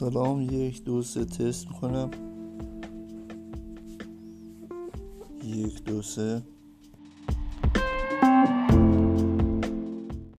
سلام، 1 2 3 تست میکنم. 1 2 3